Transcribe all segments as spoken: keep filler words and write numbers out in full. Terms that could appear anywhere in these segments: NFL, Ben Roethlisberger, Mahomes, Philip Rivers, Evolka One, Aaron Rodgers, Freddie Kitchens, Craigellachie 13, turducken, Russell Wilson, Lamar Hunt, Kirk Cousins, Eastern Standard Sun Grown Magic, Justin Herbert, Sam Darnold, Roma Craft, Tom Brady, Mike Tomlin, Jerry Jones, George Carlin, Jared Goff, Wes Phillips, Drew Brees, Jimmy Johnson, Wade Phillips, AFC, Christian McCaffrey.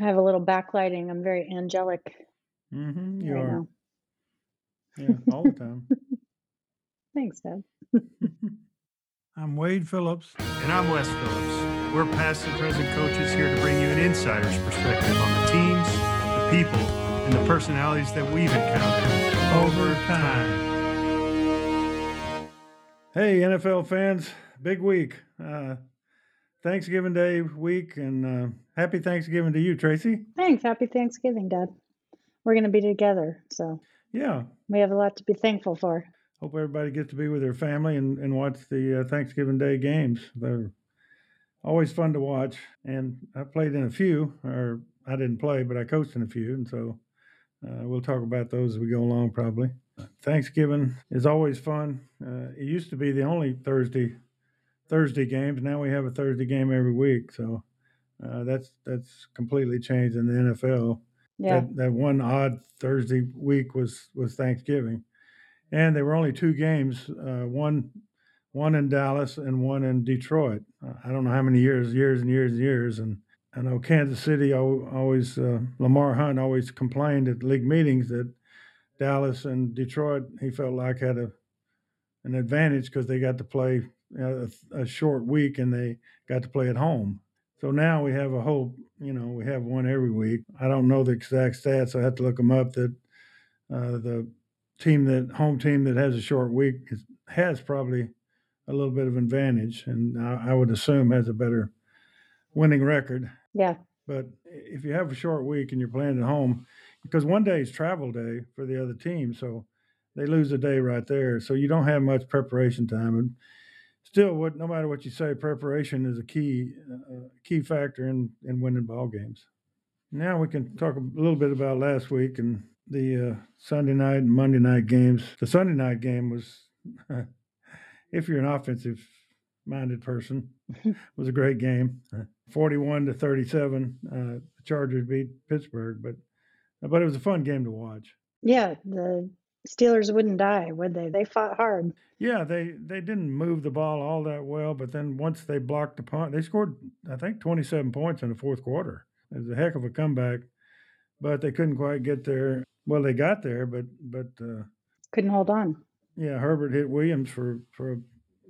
I have a little backlighting. I'm very angelic. Mm-hmm. You right are. Now. Yeah, all the time. Thanks, Dad. I'm Wade Phillips. And I'm Wes Phillips. We're past and present coaches here to bring you an insider's perspective on the teams, the people, and the personalities that we've encountered over time. Hey, N F L fans, big week. Uh, Thanksgiving Day week, and uh, happy Thanksgiving to you, Tracy. Thanks. Happy Thanksgiving, Dad. We're going to be together, so yeah, we have a lot to be thankful for. Hope everybody gets to be with their family and, and watch the uh, Thanksgiving Day games. They're always fun to watch. And I played in a few, or I didn't play, but I coached in a few. And so uh, we'll talk about those as we go along probably. Thanksgiving is always fun. Uh, it used to be the only Thursday Thursday games. Now we have a Thursday game every week. So uh, that's that's completely changed in the N F L. Yeah. That, that one odd Thursday week was, was Thanksgiving. And there were only two games, uh, one one in Dallas and one in Detroit. Uh, I don't know how many years, years and years and years. And I know Kansas City always, uh, Lamar Hunt always complained at league meetings that Dallas and Detroit, he felt like had a an advantage because they got to play a, a short week and they got to play at home. So now we have a whole, you know, we have one every week. I don't know the exact stats. I have to look them up that uh, the team that home team that has a short week is, has probably a little bit of advantage, and I, I would assume has a better winning record. Yeah. But if you have a short week and you're playing at home, because one day is travel day for the other team, so they lose a day right there. So you don't have much preparation time. And still, what no matter what you say, preparation is a key uh, key factor in, in winning ball games. Now we can talk a little bit about last week and the uh, Sunday night and Monday night games. The Sunday night game was, if you're an offensive-minded person, was a great game. forty-one to thirty-seven, uh, the Chargers beat Pittsburgh, but but it was a fun game to watch. Yeah, the Steelers wouldn't die, would they? They fought hard. Yeah, they, they didn't move the ball all that well, but then once they blocked the punt, they scored, I think, twenty-seven points in the fourth quarter. It was a heck of a comeback, but they couldn't quite get there. Well, they got there, but but uh, couldn't hold on. Yeah, Herbert hit Williams for, for a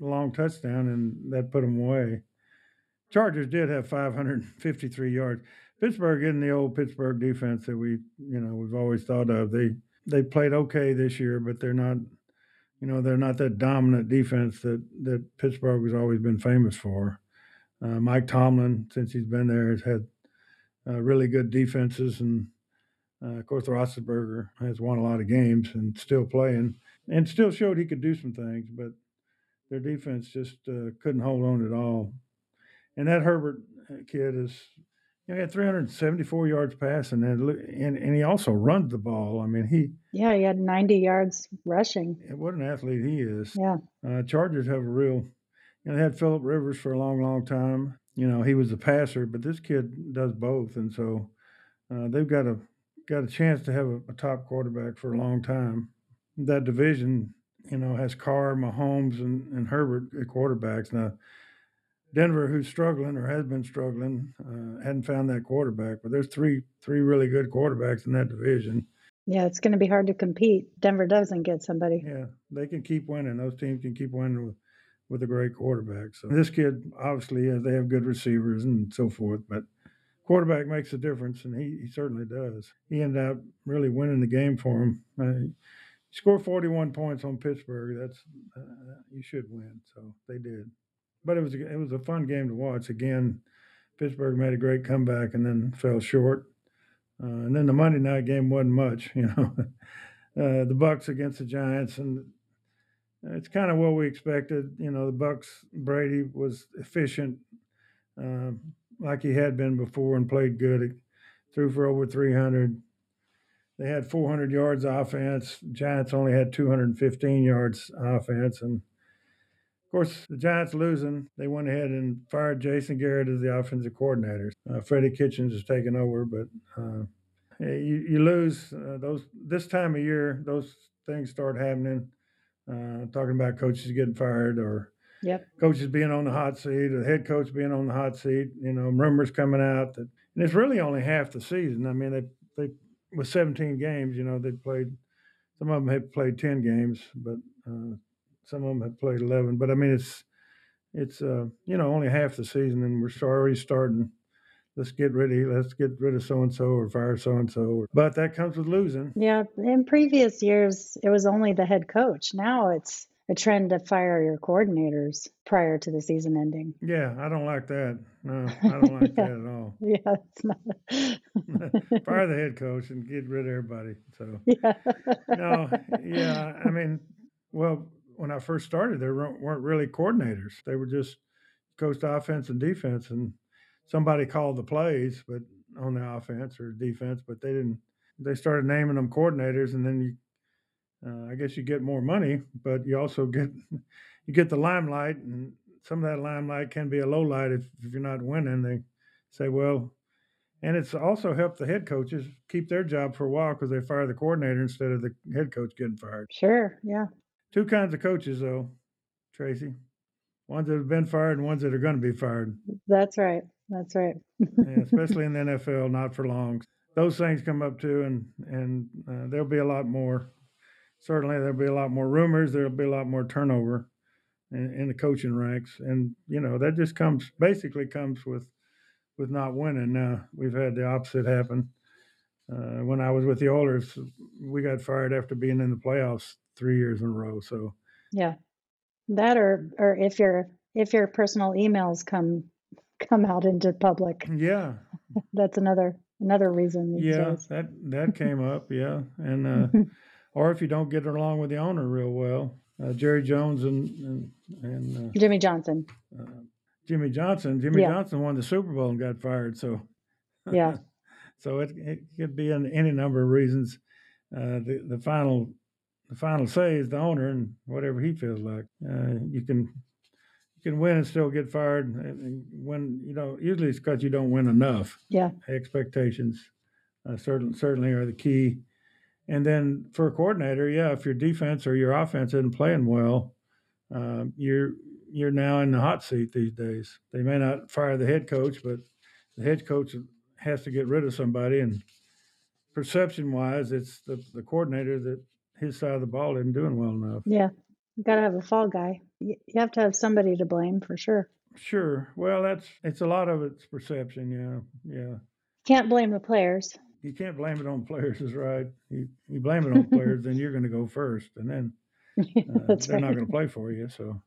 long touchdown, and that put them away. Chargers did have five hundred fifty-three yards. Pittsburgh isn't the old Pittsburgh defense that we you know we've always thought of. They they played okay this year, but they're not you know they're not that dominant defense that, that Pittsburgh has always been famous for. Uh, Mike Tomlin, since he's been there, has had uh, really good defenses and. Uh, of course, Roethlisberger has won a lot of games and still playing and still showed he could do some things, but their defense just uh, couldn't hold on at all. And that Herbert kid is, you know, he had three hundred seventy-four yards passing, and, and and he also runs the ball. I mean, he. Yeah, he had ninety yards rushing. What an athlete he is. Yeah. Uh, Chargers have a real, you know, they had Philip Rivers for a long, long time. You know, he was a passer, but this kid does both. And so uh, they've got a. Got a chance to have a, a top quarterback for a long time. That division, you know, has Carr, Mahomes, and, and Herbert at quarterbacks. Now, Denver, who's struggling or has been struggling, uh, hadn't found that quarterback. But there's three three really good quarterbacks in that division. Yeah, it's going to be hard to compete. Denver doesn't get somebody. Yeah, they can keep winning. Those teams can keep winning with, with a great quarterback. So this kid, obviously, uh, they have good receivers and so forth, but quarterback makes a difference, and he, he certainly does. He ended up really winning the game for him. Uh, he scored forty-one points on Pittsburgh. That's uh, you should win, so they did. But it was a, it was a fun game to watch. Again, Pittsburgh made a great comeback and then fell short. Uh, and then the Monday night game wasn't much, you know. uh, the Bucs against the Giants, and it's kind of what we expected. You know, the Bucs, Brady was efficient. Uh, like he had been before and played good. It threw for over three hundred. They had four hundred yards offense. Giants only had two hundred fifteen yards offense. And, of course, the Giants losing, they went ahead and fired Jason Garrett as the offensive coordinator. Uh, Freddie Kitchens is taking over, but uh, you, you lose. Uh, those this time of year, those things start happening. Uh, talking about coaches getting fired or Yep. Coaches being on the hot seat, or the head coach being on the hot seat, you know, rumors coming out that and it's really only half the season. I mean, they they with seventeen games, you know, they played. Some of them have played ten games, but uh, some of them have played eleven. But I mean, it's it's uh, you know, only half the season, and we're already starting. Let's get ready. Let's get rid of so-and-so or fire so-and-so. But that comes with losing. Yeah. In previous years, it was only the head coach. Now it's a trend to fire your coordinators prior to the season ending. Yeah. I don't like that. No, I don't like yeah. that at all. Yeah. It's not... Fire the head coach and get rid of everybody. So, yeah. no, yeah. I mean, well, when I first started, there weren't really coordinators. They were just coached offense and defense, and somebody called the plays, but on the offense or defense, but they didn't. They started naming them coordinators, and then you, uh, I guess, you get more money, but you also get you get the limelight, and some of that limelight can be a low light if, if you're not winning. They say, well, and it's also helped the head coaches keep their job for a while because they fire the coordinator instead of the head coach getting fired. Sure, yeah. Two kinds of coaches, though, Tracy. Ones that have been fired and ones that are going to be fired. That's right. That's right. Yeah, especially in the N F L, not for long. Those things come up too, and and uh, there'll be a lot more. Certainly, there'll be a lot more rumors. There'll be a lot more turnover in, in the coaching ranks, and you know that just comes basically comes with with not winning. Now we've had the opposite happen. Uh, when I was with the Oilers, we got fired after being in the playoffs three years in a row. So yeah, that or or if your if your personal emails come. come out into public. Yeah. That's another another reason. Yeah, days. that that came up, yeah. And uh, or if you don't get along with the owner real well, uh, Jerry Jones and and, and uh, Jimmy Johnson. Uh, Jimmy Johnson, Jimmy yeah. Johnson won the Super Bowl and got fired, so yeah. So it it could be in any number of reasons. Uh, the the final the final say is the owner and whatever he feels like. Uh, you can You can win and still get fired. And when you know, usually it's because you don't win enough. Yeah, expectations uh, certainly certainly are the key. And then for a coordinator, yeah, if your defense or your offense isn't playing well, uh, you're you're now in the hot seat these days. They may not fire the head coach, but the head coach has to get rid of somebody. And perception-wise, it's the, the coordinator that his side of the ball isn't doing well enough. Yeah. You got to have a fall guy. You have to have somebody to blame for sure. Sure. Well, that's it's a lot of it's perception. Yeah, yeah. Can't blame the players. You can't blame it on players, is right. You you blame it on players, then you're going to go first, and then uh, that's they're right. not going to play for you. So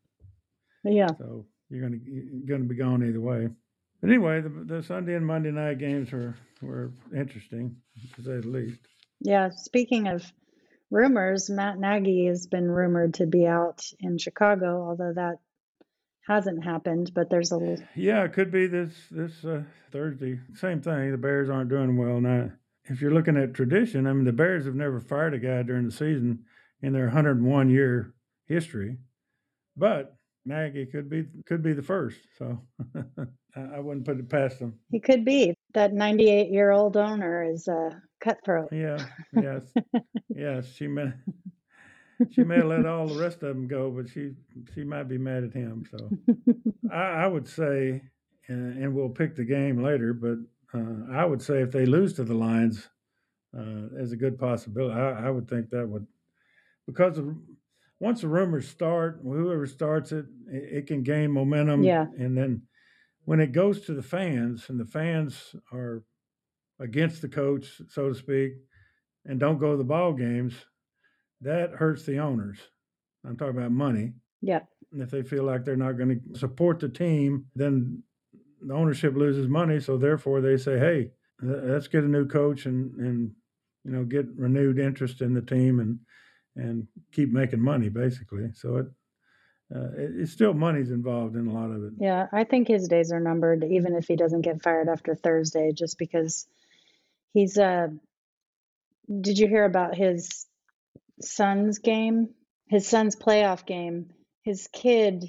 yeah. So you're going to you're going to be gone either way. But anyway, the, the Sunday and Monday night games were were interesting, to say the least. Yeah. Speaking of rumors, Matt Nagy has been rumored to be out in Chicago, although that hasn't happened, but there's a... Yeah, it could be this this uh, Thursday. Same thing, the Bears aren't doing well. Now, if you're looking at tradition, I mean, the Bears have never fired a guy during the season in their one hundred one year history, but Nagy could be could be the first, so I wouldn't put it past them. He could be. That ninety-eight-year-old owner is... Uh, Cutthroat. Yeah, yes, yes. She may, she may let all the rest of them go, but she she might be mad at him. So I, I would say, and, and we'll pick the game later, but uh, I would say if they lose to the Lions, uh, there's a good possibility. I, I would think that would, because of, once the rumors start, whoever starts it, it, it can gain momentum. Yeah. And then when it goes to the fans, and the fans are against the coach, so to speak, and don't go to the ball games, that hurts the owners. I'm talking about money. Yeah. And if they feel like they're not going to support the team, then the ownership loses money. So therefore, they say, "Hey, let's get a new coach and and you know get renewed interest in the team and and keep making money, basically." So it, uh, it it's still money's involved in a lot of it. Yeah, I think his days are numbered, even if he doesn't get fired after Thursday, just because. He's, uh, did you hear about his son's game? His son's playoff game. His kid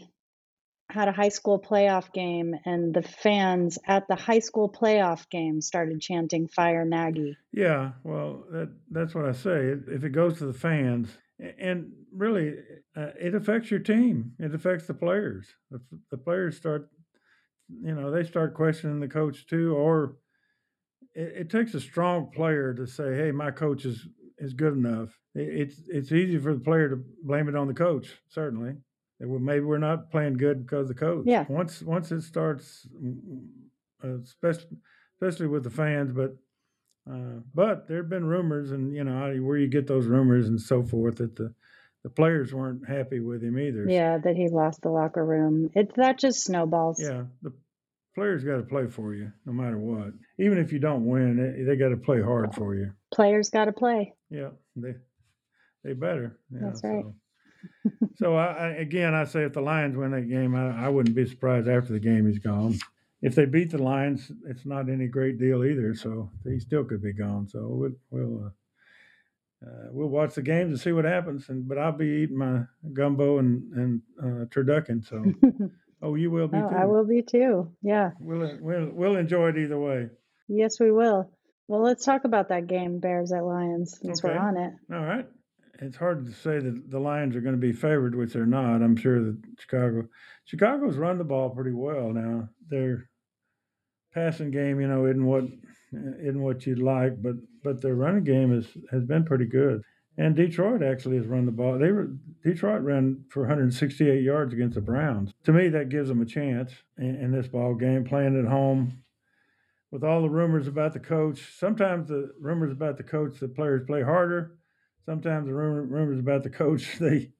had a high school playoff game, and the fans at the high school playoff game started chanting "Fire Nagy." Yeah, well, that that's what I say. If it goes to the fans, and really, uh, it affects your team. It affects the players. If the players start, you know, they start questioning the coach too, or it, it takes a strong player to say, hey, my coach is, is good enough. It, it's it's easy for the player to blame it on the coach, certainly. Maybe we're not playing good because of the coach. Yeah. Once once it starts, especially especially with the fans, but uh, but there have been rumors, and you know where you get those rumors and so forth, that the, the players weren't happy with him either. Yeah, that he lost the locker room. It that just snowballs. Yeah, the players got to play for you no matter what. Even if you don't win, they, they got to play hard for you. Players got to play. Yeah, they they better. Yeah, that's right. So. So, I, again, I say if the Lions win that game, I, I wouldn't be surprised after the game he's gone. If they beat the Lions, it's not any great deal either, so he still could be gone. So we'll we'll, uh, uh, we'll watch the games and see what happens. And but I'll be eating my gumbo and, and uh, turducken. So, oh, you will be oh, too. I will be too, yeah. We'll, we'll, we'll enjoy it either way. Yes, we will. Well, let's talk about that game, Bears at Lions, since okay. we're on it. All right. It's hard to say that the Lions are going to be favored, which they're not. I'm sure that Chicago, Chicago's run the ball pretty well now. Their passing game, you know, isn't what isn't what you'd like, but but their running game is has been pretty good. And Detroit actually has run the ball. They were Detroit ran for one hundred sixty-eight yards against the Browns. To me, that gives them a chance in, in this ball game. Playing at home, with all the rumors about the coach, sometimes the rumors about the coach, the players play harder. Sometimes the rumor, rumors about the coach, they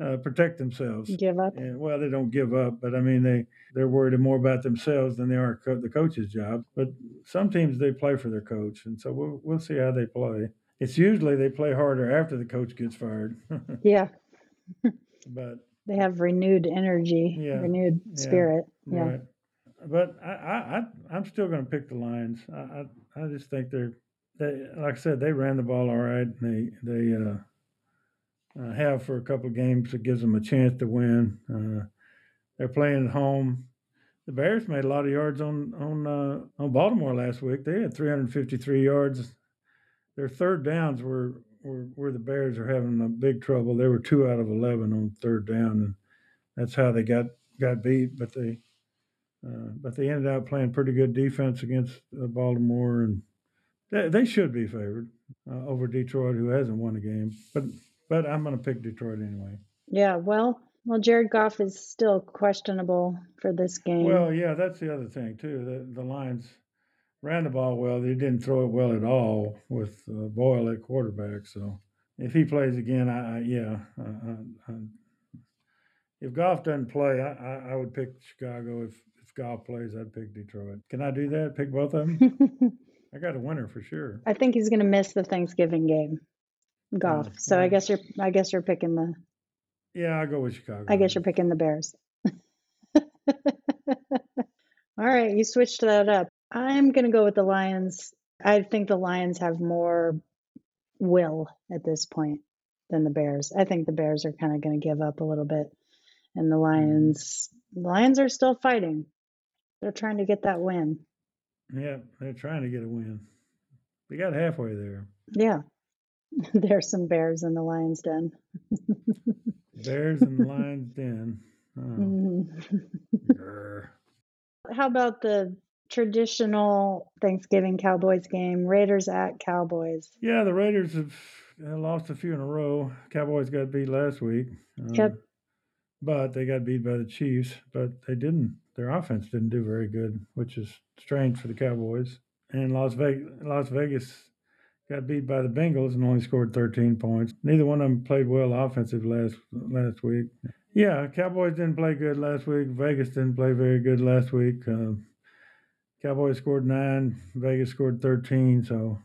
uh, protect themselves. Give up? And, well, they don't give up, but, I mean, they, they're worried more about themselves than they are co- the coach's job. But some teams, they play for their coach, and so we'll, we'll see how they play. It's usually they play harder after the coach gets fired. Yeah. But they have renewed energy, yeah, renewed yeah, spirit. Yeah. Right. But I, I, I, I'm still going to pick the Lions. I, I, I just think they're – They, like I said, they ran the ball all right. They they uh, uh, have for a couple of games. It gives them a chance to win. Uh, they're playing at home. The Bears made a lot of yards on on uh, on Baltimore last week. They had three hundred fifty-three yards. Their third downs were, were where the Bears are having a big trouble. They were two out of eleven on third down, and that's how they got, got beat. But they uh, but they ended up playing pretty good defense against uh, Baltimore and. They should be favored uh, over Detroit, who hasn't won a game. But but I'm going to pick Detroit anyway. Yeah, well, well, Jared Goff is still questionable for this game. Well, yeah, that's the other thing, too. The, the Lions ran the ball well. They didn't throw it well at all with uh, Boyle at quarterback. So if he plays again, I, I yeah. I, I, I, if Goff doesn't play, I, I, I would pick Chicago. If, if Goff plays, I'd pick Detroit. Can I do that? Pick both of them? I got a winner for sure. I think he's going to miss the Thanksgiving game, Goff. Yeah, so yeah. I guess you're, I guess you're picking the. Yeah, I go with Chicago. I guess you're picking the Bears. All right, you switched that up. I'm going to go with the Lions. I think the Lions have more will at this point than the Bears. I think the Bears are kind of going to give up a little bit, and the Lions, the Lions are still fighting. They're trying to get that win. Yeah, they're trying to get a win. We got halfway there. Yeah. There's some bears in the lion's den. Bears in the lion's den. Oh. Mm. How about the traditional Thanksgiving Cowboys game, Raiders at Cowboys? Yeah, the Raiders have lost a few in a row. Cowboys got beat last week. Uh, yep. But they got beat by the Chiefs, but they didn't. Their offense didn't do very good, which is strange for the Cowboys. And Las Vegas, Las Vegas got beat by the Bengals and only scored thirteen points. Neither one of them played well offensive last last week. Yeah, Cowboys didn't play good last week. Vegas didn't play very good last week. Uh, Cowboys scored nine. Vegas scored thirteen. So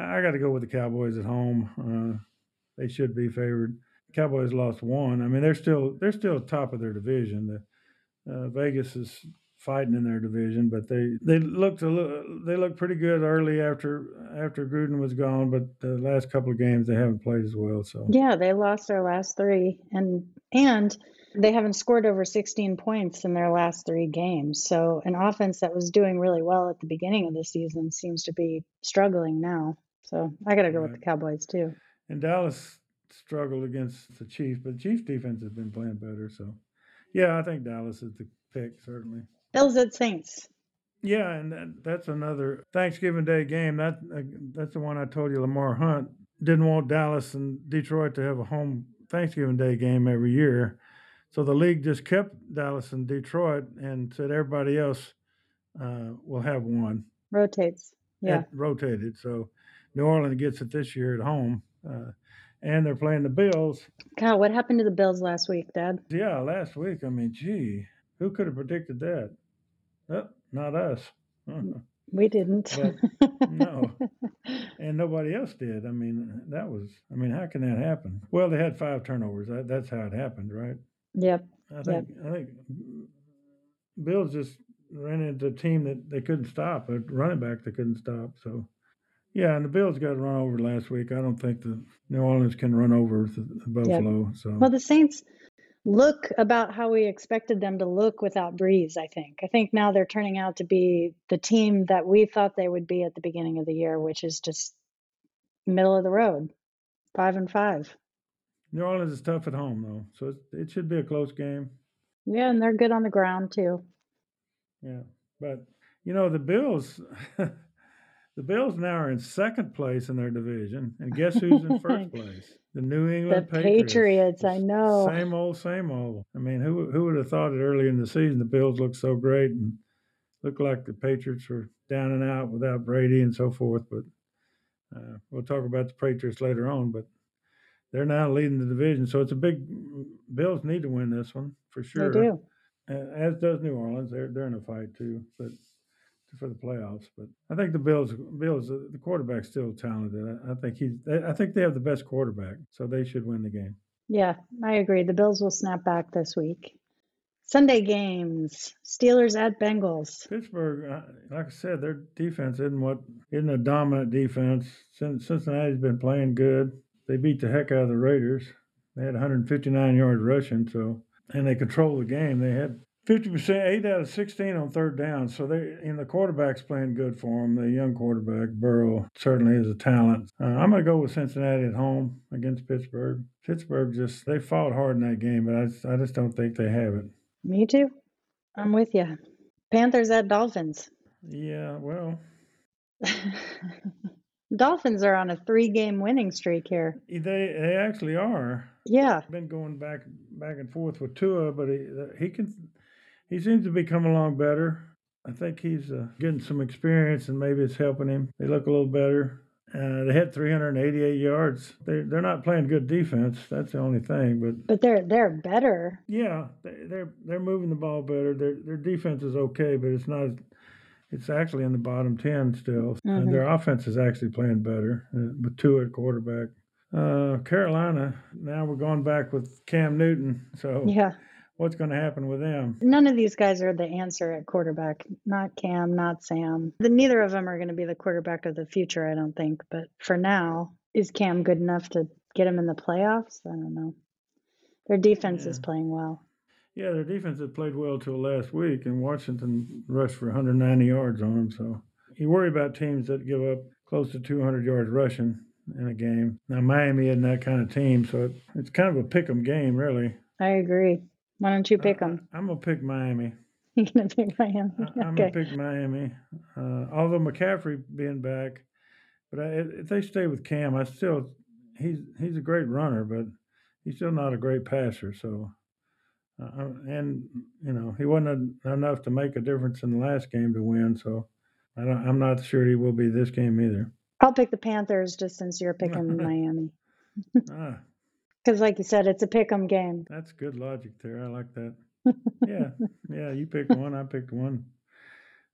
I got to go with the Cowboys at home. Uh, they should be favored. Cowboys lost one. I mean, they're still they're still top of their division. The, Uh, Vegas is fighting in their division, but they, they looked a little, they looked pretty good early after after Gruden was gone. But the last couple of games they haven't played as well. So yeah, they lost their last three, and and they haven't scored over sixteen points in their last three games. So an offense that was doing really well at the beginning of the season seems to be struggling now. So I got to go right with the Cowboys too. And Dallas struggled against the Chiefs, but the Chiefs defense has been playing better. So. Yeah, I think Dallas is the pick, certainly. Bills at Saints. Yeah, and that's another Thanksgiving Day game. That that's the one I told you, Lamar Hunt didn't want Dallas and Detroit to have a home Thanksgiving Day game every year. So the league just kept Dallas and Detroit and said everybody else uh, will have one. Rotates, yeah. It rotated. So New Orleans gets it this year at home, uh, and they're playing the Bills. God, what happened to the Bills last week, Dad? Yeah, last week. I mean, gee, who could have predicted that? Oh, not us. We didn't. But, no. And nobody else did. I mean, that was, I mean, how can that happen? Well, they had five turnovers. That, that's how it happened, right? Yep. I think, yep. I think Bills just ran into a team that they couldn't stop, a running back they couldn't stop. So, yeah, and the Bills got run over last week. I don't think the New Orleans can run over the Buffalo. Yep. So, well, the Saints look about how we expected them to look without Breeze, I think. I think now they're turning out to be the team that we thought they would be at the beginning of the year, which is just middle of the road, five and five. New Orleans is tough at home, though, so it, it should be a close game. Yeah, and they're good on the ground, too. Yeah, but, you know, the Bills, the Bills now are in second place in their division, and guess who's in first place? The New England the Patriots. Patriots, I know. Same old, same old. I mean, who who would have thought it early in the season? The Bills looked so great and looked like the Patriots were down and out without Brady and so forth. But uh, we'll talk about the Patriots later on. But they're now leading the division, so it's a big. Bills need to win this one for sure. They do. As does New Orleans. They're they're in a fight too, but for the playoffs. But I think the Bills, Bills, the quarterback's still talented. I, I think he's. I think they have the best quarterback, so they should win the game. Yeah, I agree. The Bills will snap back this week. Sunday games: Steelers at Bengals. Pittsburgh, like I said, their defense isn't what isn't a dominant defense. Cincinnati's been playing good. They beat the heck out of the Raiders. They had one hundred fifty-nine yards rushing, so and they controlled the game. They had fifty percent, eight out of sixteen on third down. So they, and the quarterback's playing good for them. The young quarterback, Burrow, certainly is a talent. Uh, I'm going to go with Cincinnati at home against Pittsburgh. Pittsburgh just, they fought hard in that game, but I just, I just don't think they have it. Me too. I'm with you. Panthers at Dolphins. Yeah, well. Dolphins are on a three-game winning streak here. They they actually are. Yeah. They've been going back back and forth with Tua, but he he can – he seems to be coming along better. I think he's uh, getting some experience, and maybe it's helping him. They look a little better. Uh, they had three hundred eighty-eight yards. They're they're not playing good defense. That's the only thing. But but they're they're better. Yeah, they, they're they're moving the ball better. Their their defense is okay, but it's not. It's actually in the bottom ten still. Mm-hmm. And their offense is actually playing better uh, with two at quarterback. Uh, Carolina. Now we're going back with Cam Newton. So yeah. What's going to happen with them? None of these guys are the answer at quarterback. Not Cam, not Sam. The, neither of them are going to be the quarterback of the future, I don't think. But for now, is Cam good enough to get him in the playoffs? I don't know. Their defense yeah. is playing well. Yeah, their defense has played well till last week, and Washington rushed for one hundred ninety yards on them. So you worry about teams that give up close to two hundred yards rushing in a game. Now, Miami isn't that kind of team, so it, it's kind of a pick-em game, really. I agree. Why don't you pick them? Uh, I'm going to pick Miami. You're going to pick Miami? Okay. I'm going to pick Miami. Uh, although McCaffrey being back, but I, if they stay with Cam, I still he's he's a great runner, but he's still not a great passer. So, uh, and you know he wasn't a, enough to make a difference in the last game to win. So, I don't, I'm not sure he will be this game either. I'll pick the Panthers just since you're picking Miami. Ah. Because, like you said, it's a pick-em game. That's good logic there. I like that. Yeah. Yeah, you picked one. I picked one.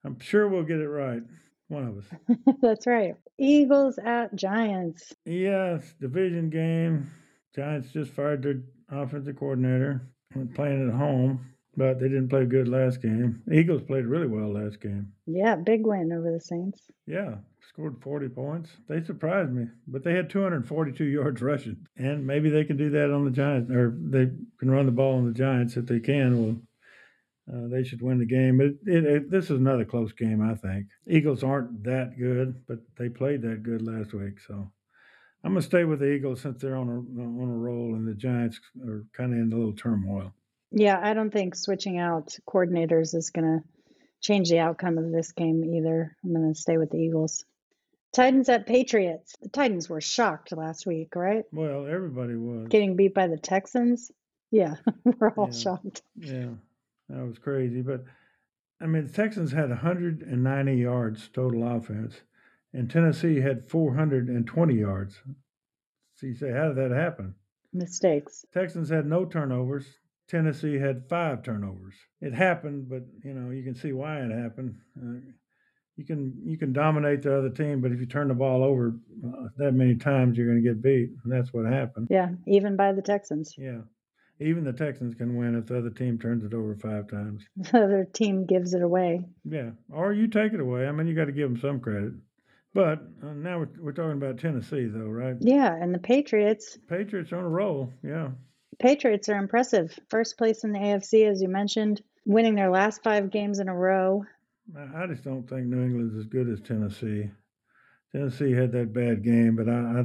I'm sure we'll get it right. One of us. That's right. Eagles at Giants. Yes, division game. Giants just fired their offensive coordinator and playing at home, but they didn't play good last game. Eagles played really well last game. Yeah, big win over the Saints. Yeah. Scored forty points. They surprised me, but they had two hundred forty-two yards rushing, and maybe they can do that on the Giants, or they can run the ball on the Giants if they can. Well, uh, they should win the game. It, it, it, this is another close game, I think. Eagles aren't that good, but they played that good last week, so I'm gonna stay with the Eagles since they're on a on a roll, and the Giants are kind of in a little turmoil. Yeah, I don't think switching out coordinators is gonna change the outcome of this game either. I'm going to stay with the Eagles. Titans at Patriots. The Titans were shocked last week, right? Well, everybody was. Getting beat by the Texans? Yeah, we're all yeah. shocked. Yeah, that was crazy. But, I mean, the Texans had one hundred ninety yards total offense, and Tennessee had four hundred twenty yards. So you say, how did that happen? Mistakes. Texans had no turnovers. Tennessee had five turnovers. It happened, but, you know, you can see why it happened. Uh, you can you can dominate the other team, but if you turn the ball over uh, that many times, you're going to get beat, and that's what happened. Yeah, even by the Texans. Yeah. Even the Texans can win if the other team turns it over five times. The other team gives it away. Yeah, or you take it away. I mean, you got to give them some credit. But uh, now we're, we're talking about Tennessee, though, right? Yeah, and the Patriots. Patriots on a roll, yeah. Patriots are impressive. First place in the A F C, as you mentioned, winning their last five games in a row. I just don't think New England's as good as Tennessee. Tennessee had that bad game, but I, I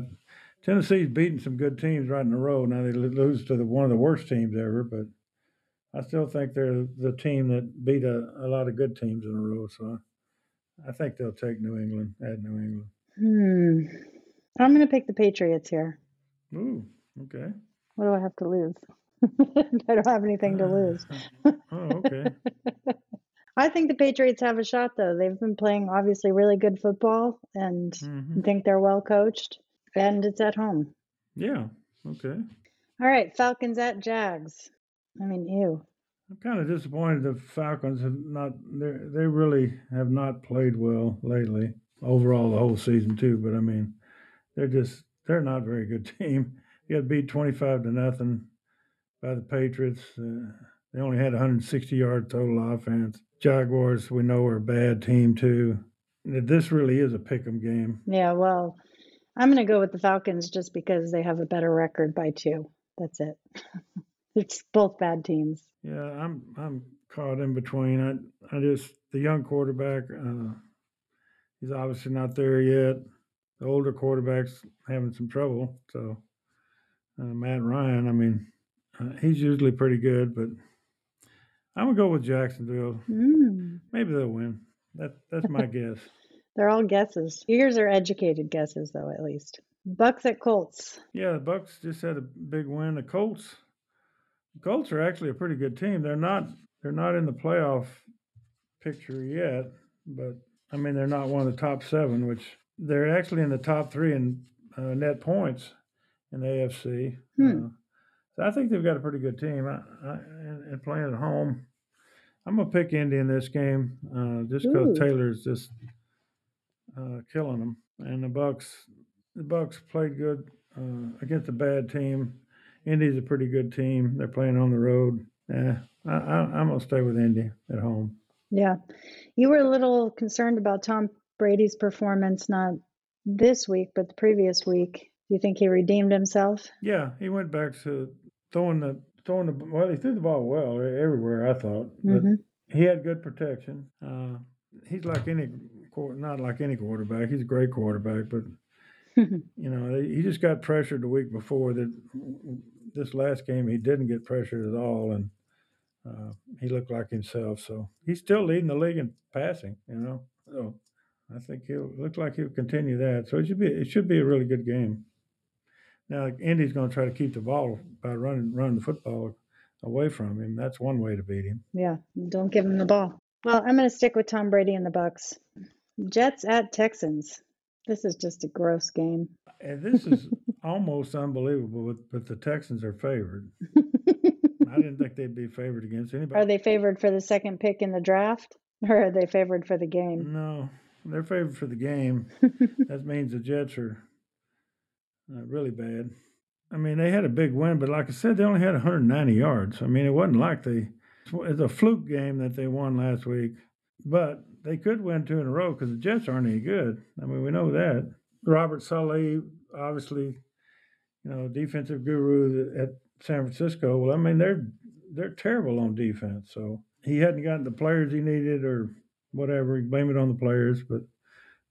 Tennessee's beaten some good teams right in a row. Now they lose to the, one of the worst teams ever, but I still think they're the team that beat a, a lot of good teams in a row, so I think they'll take New England at New England. Hmm. I'm going to pick the Patriots here. Ooh, okay. What do I have to lose? I don't have anything to lose. Uh, oh, okay. I think the Patriots have a shot, though. They've been playing, obviously, really good football, and mm-hmm. I think they're well coached, and it's at home. Yeah, okay. All right, Falcons at Jags. I mean, ew. I'm kind of disappointed the Falcons have not – they really have not played well lately, overall the whole season too. But, I mean, they're just – they're not a very good team. You got beat twenty-five to nothing by the Patriots. Uh, they only had one hundred sixty yard total offense. Jaguars, we know, are a bad team too. This really is a pick-em game. Yeah, well, I'm going to go with the Falcons just because they have a better record by two. That's it. It's both bad teams. Yeah, I'm I'm caught in between. I I just the young quarterback, uh, he's obviously not there yet. The older quarterback's having some trouble. So uh, Matt Ryan, I mean, uh, he's usually pretty good, but I'm gonna go with Jacksonville. Mm. Maybe they'll win. That that's my guess. They're all guesses. Yours are educated guesses, though, at least. Bucks at Colts. Yeah, the Bucks just had a big win. The Colts. Colts are actually a pretty good team. They're not they're not in the playoff picture yet, but, I mean, they're not one of the top seven, which they're actually in the top three in uh, net points in the A F C. Hmm. Uh, so I think they've got a pretty good team. I, I, and playing at home, I'm going to pick Indy in this game uh, just because Taylor's just uh, killing them. And the Bucks, the Bucks played good uh, against a bad team. Indy's a pretty good team. They're playing on the road. Yeah, I, I, I'm going to stay with Indy at home. Yeah. You were a little concerned about Tom Brady's performance, not this week, but the previous week. You think he redeemed himself? Yeah, he went back to throwing the throwing the well. He threw the ball well everywhere, I thought. But mm-hmm. He had good protection. Uh, he's like any not like any quarterback. He's a great quarterback, but you know he just got pressured the week before. That this last game he didn't get pressured at all, and uh, he looked like himself. So he's still leading the league in passing. You know, so I think he'll look like he'll continue that. So it should be it should be a really good game. Now, Indy's going to try to keep the ball by running, running the football away from him. That's one way to beat him. Yeah, don't give him the ball. Well, I'm going to stick with Tom Brady and the Bucks. Jets at Texans. This is just a gross game. And this is almost unbelievable, but, but the Texans are favored. I didn't think they'd be favored against anybody. Are they favored for the second pick in the draft, or are they favored for the game? No, they're favored for the game. That means the Jets are... Uh, really bad. I mean, they had a big win, but like I said, they only had one hundred ninety yards. I mean, it wasn't like they – it's a fluke game that they won last week. But they could win two in a row because the Jets aren't any good. I mean, we know that. Robert Saleh, obviously, you know, defensive guru at San Francisco. Well, I mean, they're they're terrible on defense. So he hadn't gotten the players he needed or whatever. Blame it on the players, but –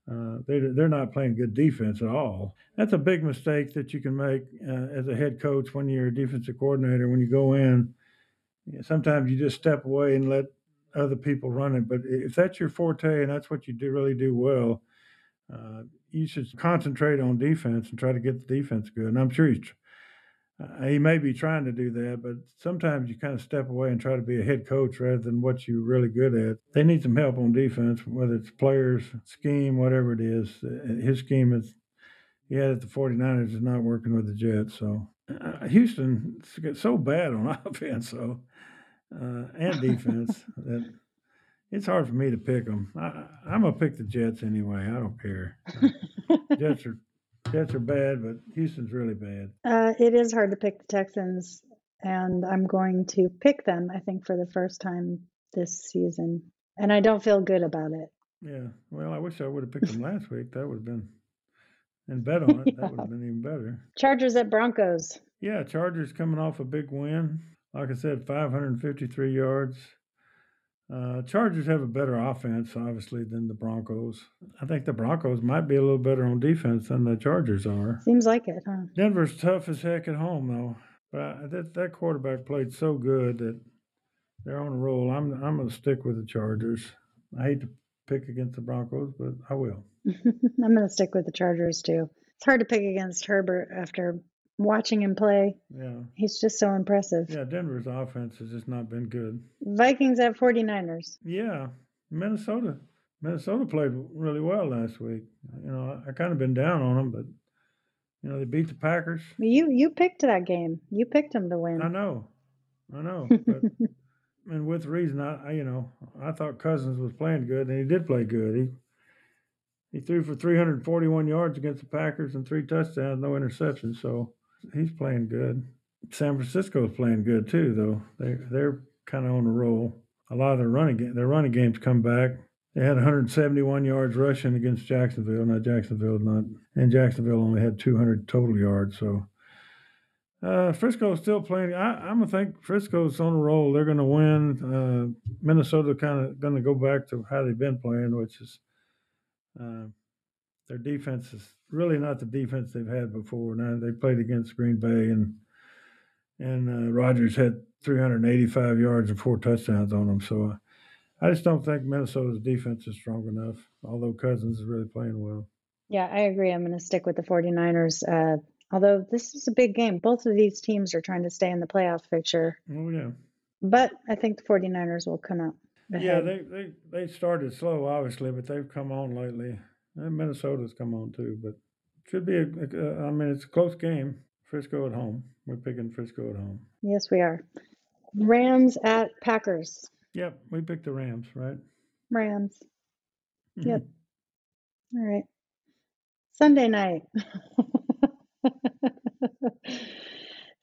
Uh, they, they're not playing good defense at all. That's a big mistake that you can make uh, as a head coach when you're a defensive coordinator. When you go in, you know, sometimes you just step away and let other people running. But if that's your forte and that's what you do really do well, uh, you should concentrate on defense and try to get the defense good. And I'm sure he's, uh, he may be trying to do that, but sometimes you kind of step away and try to be a head coach rather than what you're really good at. They need some help on defense, whether it's players, scheme, whatever it is. His scheme is he had at the 49ers is not working with the Jets. So uh, Houston got so bad on offense, so uh, and defense that it's hard for me to pick them. I, I'm gonna pick the Jets anyway. I don't care. Uh, Jets are Jets are bad, but Houston's really bad. Uh, it is hard to pick the Texans, and I'm going to pick them. I think for the first time this season, and I don't feel good about it. Yeah. Well, I wish I would have picked them last week. That would have been. And bet on it. Yeah. That would have been even better. Chargers at Broncos. Yeah, Chargers coming off a big win. Like I said, five hundred fifty-three yards. Uh, Chargers have a better offense, obviously, than the Broncos. I think the Broncos might be a little better on defense than the Chargers are. Seems like it, huh? Denver's tough as heck at home, though. But I, that, that quarterback played so good that they're on a roll. I'm, I'm going to stick with the Chargers. I hate to pick against the Broncos, but I will. I'm going to stick with the Chargers, too. It's hard to pick against Herbert after watching him play. Yeah. He's just so impressive. Yeah, Denver's offense has just not been good. Vikings at 49ers. Yeah, Minnesota. Minnesota played really well last week. You know, I, I kind of been down on them, but, you know, they beat the Packers. You you picked that game. You picked them to win. I know. I know. But, and with reason, I, I you know, I thought Cousins was playing good, and he did play good. He He threw for three hundred forty-one yards against the Packers and three touchdowns, no interceptions. So he's playing good. San Francisco's playing good too, though. They they're kind of on a roll. A lot of their running game, their running games come back. They had one hundred seventy-one yards rushing against Jacksonville. Now Jacksonville's not, and Jacksonville only had two hundred total yards. So uh, Frisco's still playing. I, I'm gonna think Frisco's on a roll. They're gonna win. Uh, Minnesota kind of gonna go back to how they've been playing, which is. Uh, their defense is really not the defense they've had before. Now they played against Green Bay, and and uh, Rodgers had three hundred eighty-five yards and four touchdowns on them. So uh, I just don't think Minnesota's defense is strong enough, although Cousins is really playing well. Yeah, I agree. I'm going to stick with the 49ers, uh, although this is a big game. Both of these teams are trying to stay in the playoff picture. Oh, yeah. But I think the 49ers will come out. Yeah, they, they, they started slow, obviously, but they've come on lately. And Minnesota's come on, too. But it should be, a, a, I mean, it's a close game. Frisco at home. We're picking Frisco at home. Yes, we are. Rams at Packers. Yep, we picked the Rams, right? Rams. Mm-hmm. Yep. All right. Sunday night.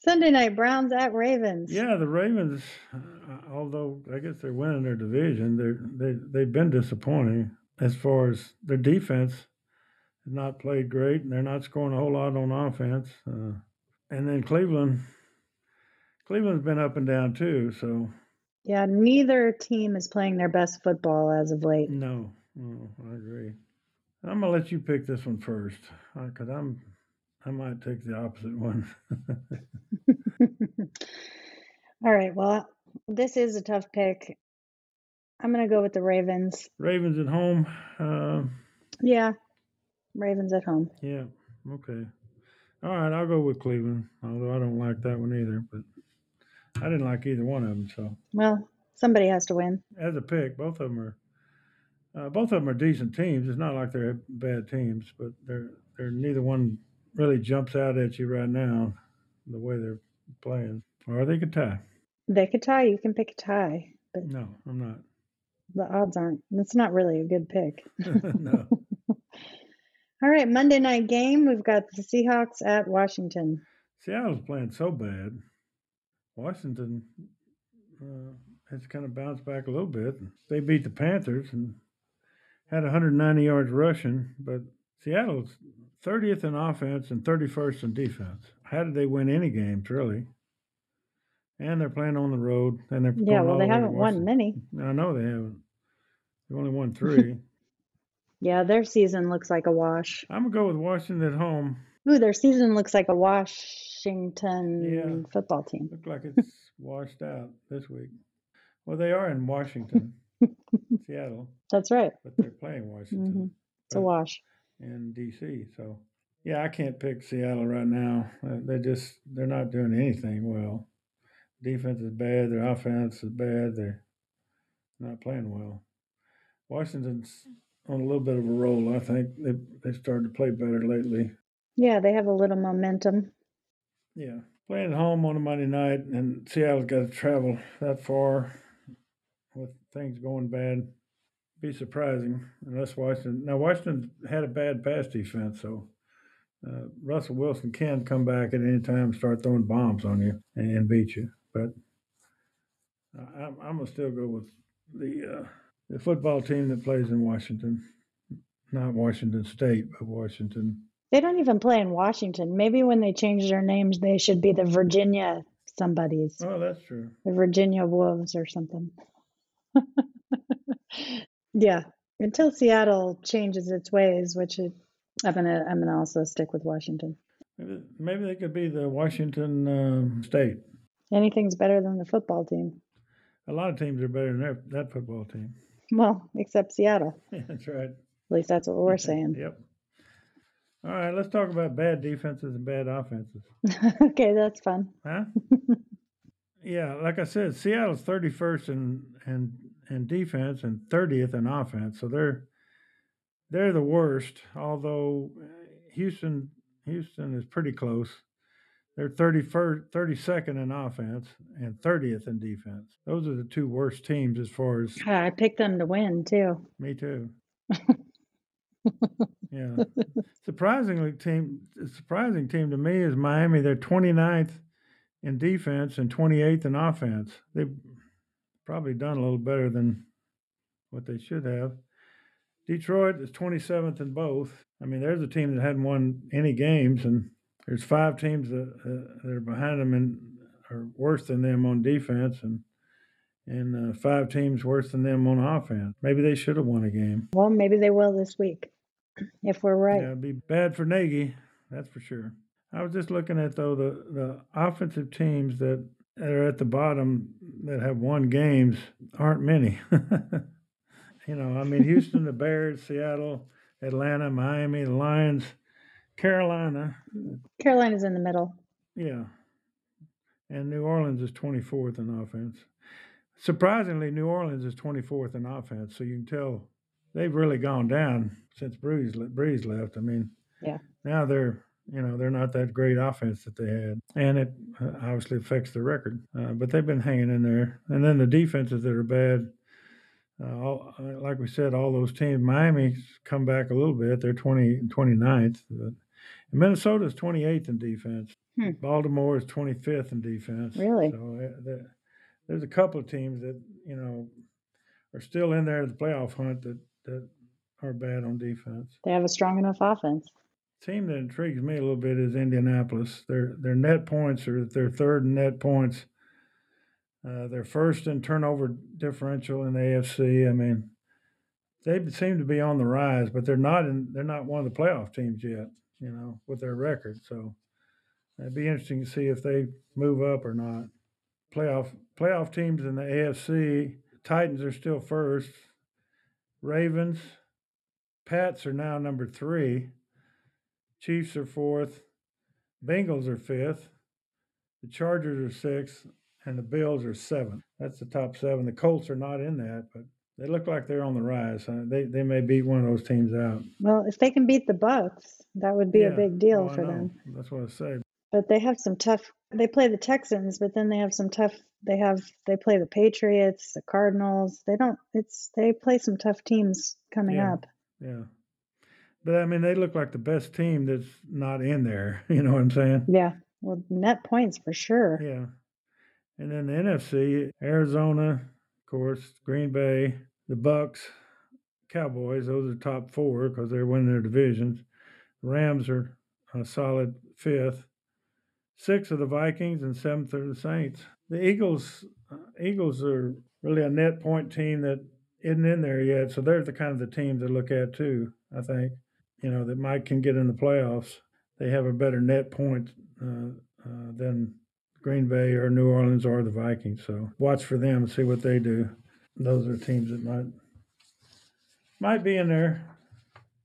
Sunday night, Browns at Ravens. Yeah, the Ravens, although I guess they're winning their division, they they they've been disappointing as far as their defense has not played great, and they're not scoring a whole lot on offense. Uh, and then Cleveland, Cleveland's been up and down too. So yeah, neither team is playing their best football as of late. No, no, I agree. I'm gonna let you pick this one first because I'm. I might take the opposite one. All right. Well, this is a tough pick. I'm going to go with the Ravens. Ravens at home. Uh, yeah. Ravens at home. Yeah. Okay. All right. I'll go with Cleveland, although I don't like that one either. But I didn't like either one of them. So. Well, somebody has to win. As a pick, both of them are. Uh, both of them are decent teams. It's not like they're bad teams, but they're they're neither one. Really jumps out at you right now, the way they're playing. Or they could tie. They could tie. You can pick a tie. But no, I'm not. The odds aren't. That's not really a good pick. No. All right, Monday night game. We've got the Seahawks at Washington. Seattle's playing so bad. Washington uh, has kind of bounced back a little bit. They beat the Panthers and had one hundred ninety yards rushing, but Seattle's thirtieth in offense and thirty-first in defense. How did they win any games, really? And they're playing on the road. And they're yeah, well, they haven't won many. I know they haven't. They've only won three. Yeah, their season looks like a wash. I'm going to go with Washington at home. Ooh, their season looks like a Washington yeah, football team. Looks like it's washed out this week. Well, they are in Washington. Seattle. That's right. But they're playing Washington. Mm-hmm. It's but, a wash. And D C. So, yeah, I can't pick Seattle right now. They're just – they're not doing anything well. Defense is bad. Their offense is bad. They're not playing well. Washington's on a little bit of a roll, I think. They they started to play better lately. Yeah, they have a little momentum. Yeah. Playing at home on a Monday night, and Seattle's got to travel that far with things going bad. Be surprising unless Washington – now, Washington had a bad pass defense, so – Uh, Russell Wilson can come back at any time and start throwing bombs on you and, and beat you. But I, I'm, I'm going to still go with the uh, the football team that plays in Washington. Not Washington State, but Washington. They don't even play in Washington. Maybe when they change their names, they should be the Virginia somebodies. Oh, that's true. The Virginia Wolves or something. Yeah. Until Seattle changes its ways, which it I'm gonna. I'm gonna also stick with Washington. Maybe, maybe they could be the Washington um, State. Anything's better than the football team. A lot of teams are better than their, that football team. Well, except Seattle. Yeah, that's right. At least that's what we're saying. Yep. All right, let's talk about bad defenses and bad offenses. Okay, that's fun. Huh? Yeah, like I said, Seattle's thirty-first in and and defense and thirtieth in offense, so they're. They're the worst, although Houston Houston is pretty close. They're thirty-first, thirty-second in offense and thirtieth in defense. Those are the two worst teams as far as... I picked them to win, too. Me, too. Yeah. Surprisingly, team, surprising team to me is Miami. They're twenty-ninth in defense and twenty-eighth in offense. They've probably done a little better than what they should have. Detroit is twenty-seventh in both. I mean, there's a team that hadn't won any games, and there's five teams that, uh, that are behind them and are worse than them on defense, and and uh, five teams worse than them on offense. Maybe they should have won a game. Well, maybe they will this week, if we're right. Yeah, it'd be bad for Nagy, that's for sure. I was just looking at, though, the, the offensive teams that are at the bottom that have won games aren't many. You know, I mean, Houston, the Bears, Seattle, Atlanta, Miami, the Lions, Carolina. Carolina's in the middle. Yeah. And New Orleans is twenty-fourth in offense. Surprisingly, New Orleans is twenty-fourth in offense, so you can tell they've really gone down since Brees, Brees left. I mean, yeah. Now they're, you know, they're not that great offense that they had, and it obviously affects the record. Uh, but they've been hanging in there. And then the defenses that are bad, Uh, all, like we said, all those teams. Miami's come back a little bit. They're twenty, twenty-ninth. But Minnesota's twenty-eighth in defense. Hmm. Baltimore is twenty-fifth in defense. Really? So uh, the, there's a couple of teams that, you know, are still in there in the playoff hunt that, that are bad on defense. They have a strong enough offense. The team that intrigues me a little bit is Indianapolis. Their, their net points are their third in net points. Uh, they're first in turnover differential in the A F C. I mean, they seem to be on the rise, but they're not in. They're not one of the playoff teams yet, you know, with their record. So it'd be interesting to see if they move up or not. Playoff playoff teams in the A F C. Titans are still first. Ravens, Pats are now number three. Chiefs are fourth. Bengals are fifth. The Chargers are sixth. And the Bills are seven. That's the top seven. The Colts are not in that, but they look like they're on the rise. They they may beat one of those teams out. Well, if they can beat the Bucks, that would be yeah. a big deal well, for them. That's what I say. But they have some tough. They play the Texans, but then they have some tough. They have they play the Patriots, the Cardinals. They don't. It's they play some tough teams coming yeah. up. Yeah, but I mean, they look like the best team that's not in there. You know what I'm saying? Yeah. Well, net points for sure. Yeah. And then the N F C, Arizona, of course, Green Bay, the Bucks, Cowboys. Those are top four because they're winning their divisions. The Rams are a solid fifth. Sixth are the Vikings and seventh are the Saints. The Eagles, uh, Eagles are really a net point team that isn't in there yet. So they're the kind of the team to look at too. I think you know that Mike can get in the playoffs. They have a better net point uh, uh, than Green Bay or New Orleans or the Vikings. So watch for them and see what they do. those are teams that might might be in there.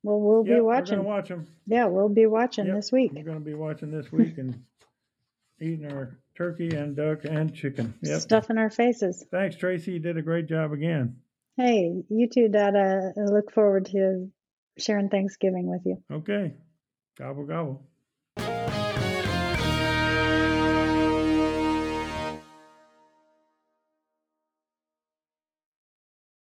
Well, we'll yep, be watching. We're gonna watch them. Yeah, we'll be watching yep, this week. We're going to be watching this week and eating our turkey and duck and chicken. Yep. Stuff in our faces. Thanks, Tracy. You did a great job again. Hey, you too, Dada. I look forward to sharing Thanksgiving with you. Okay. Gobble, gobble.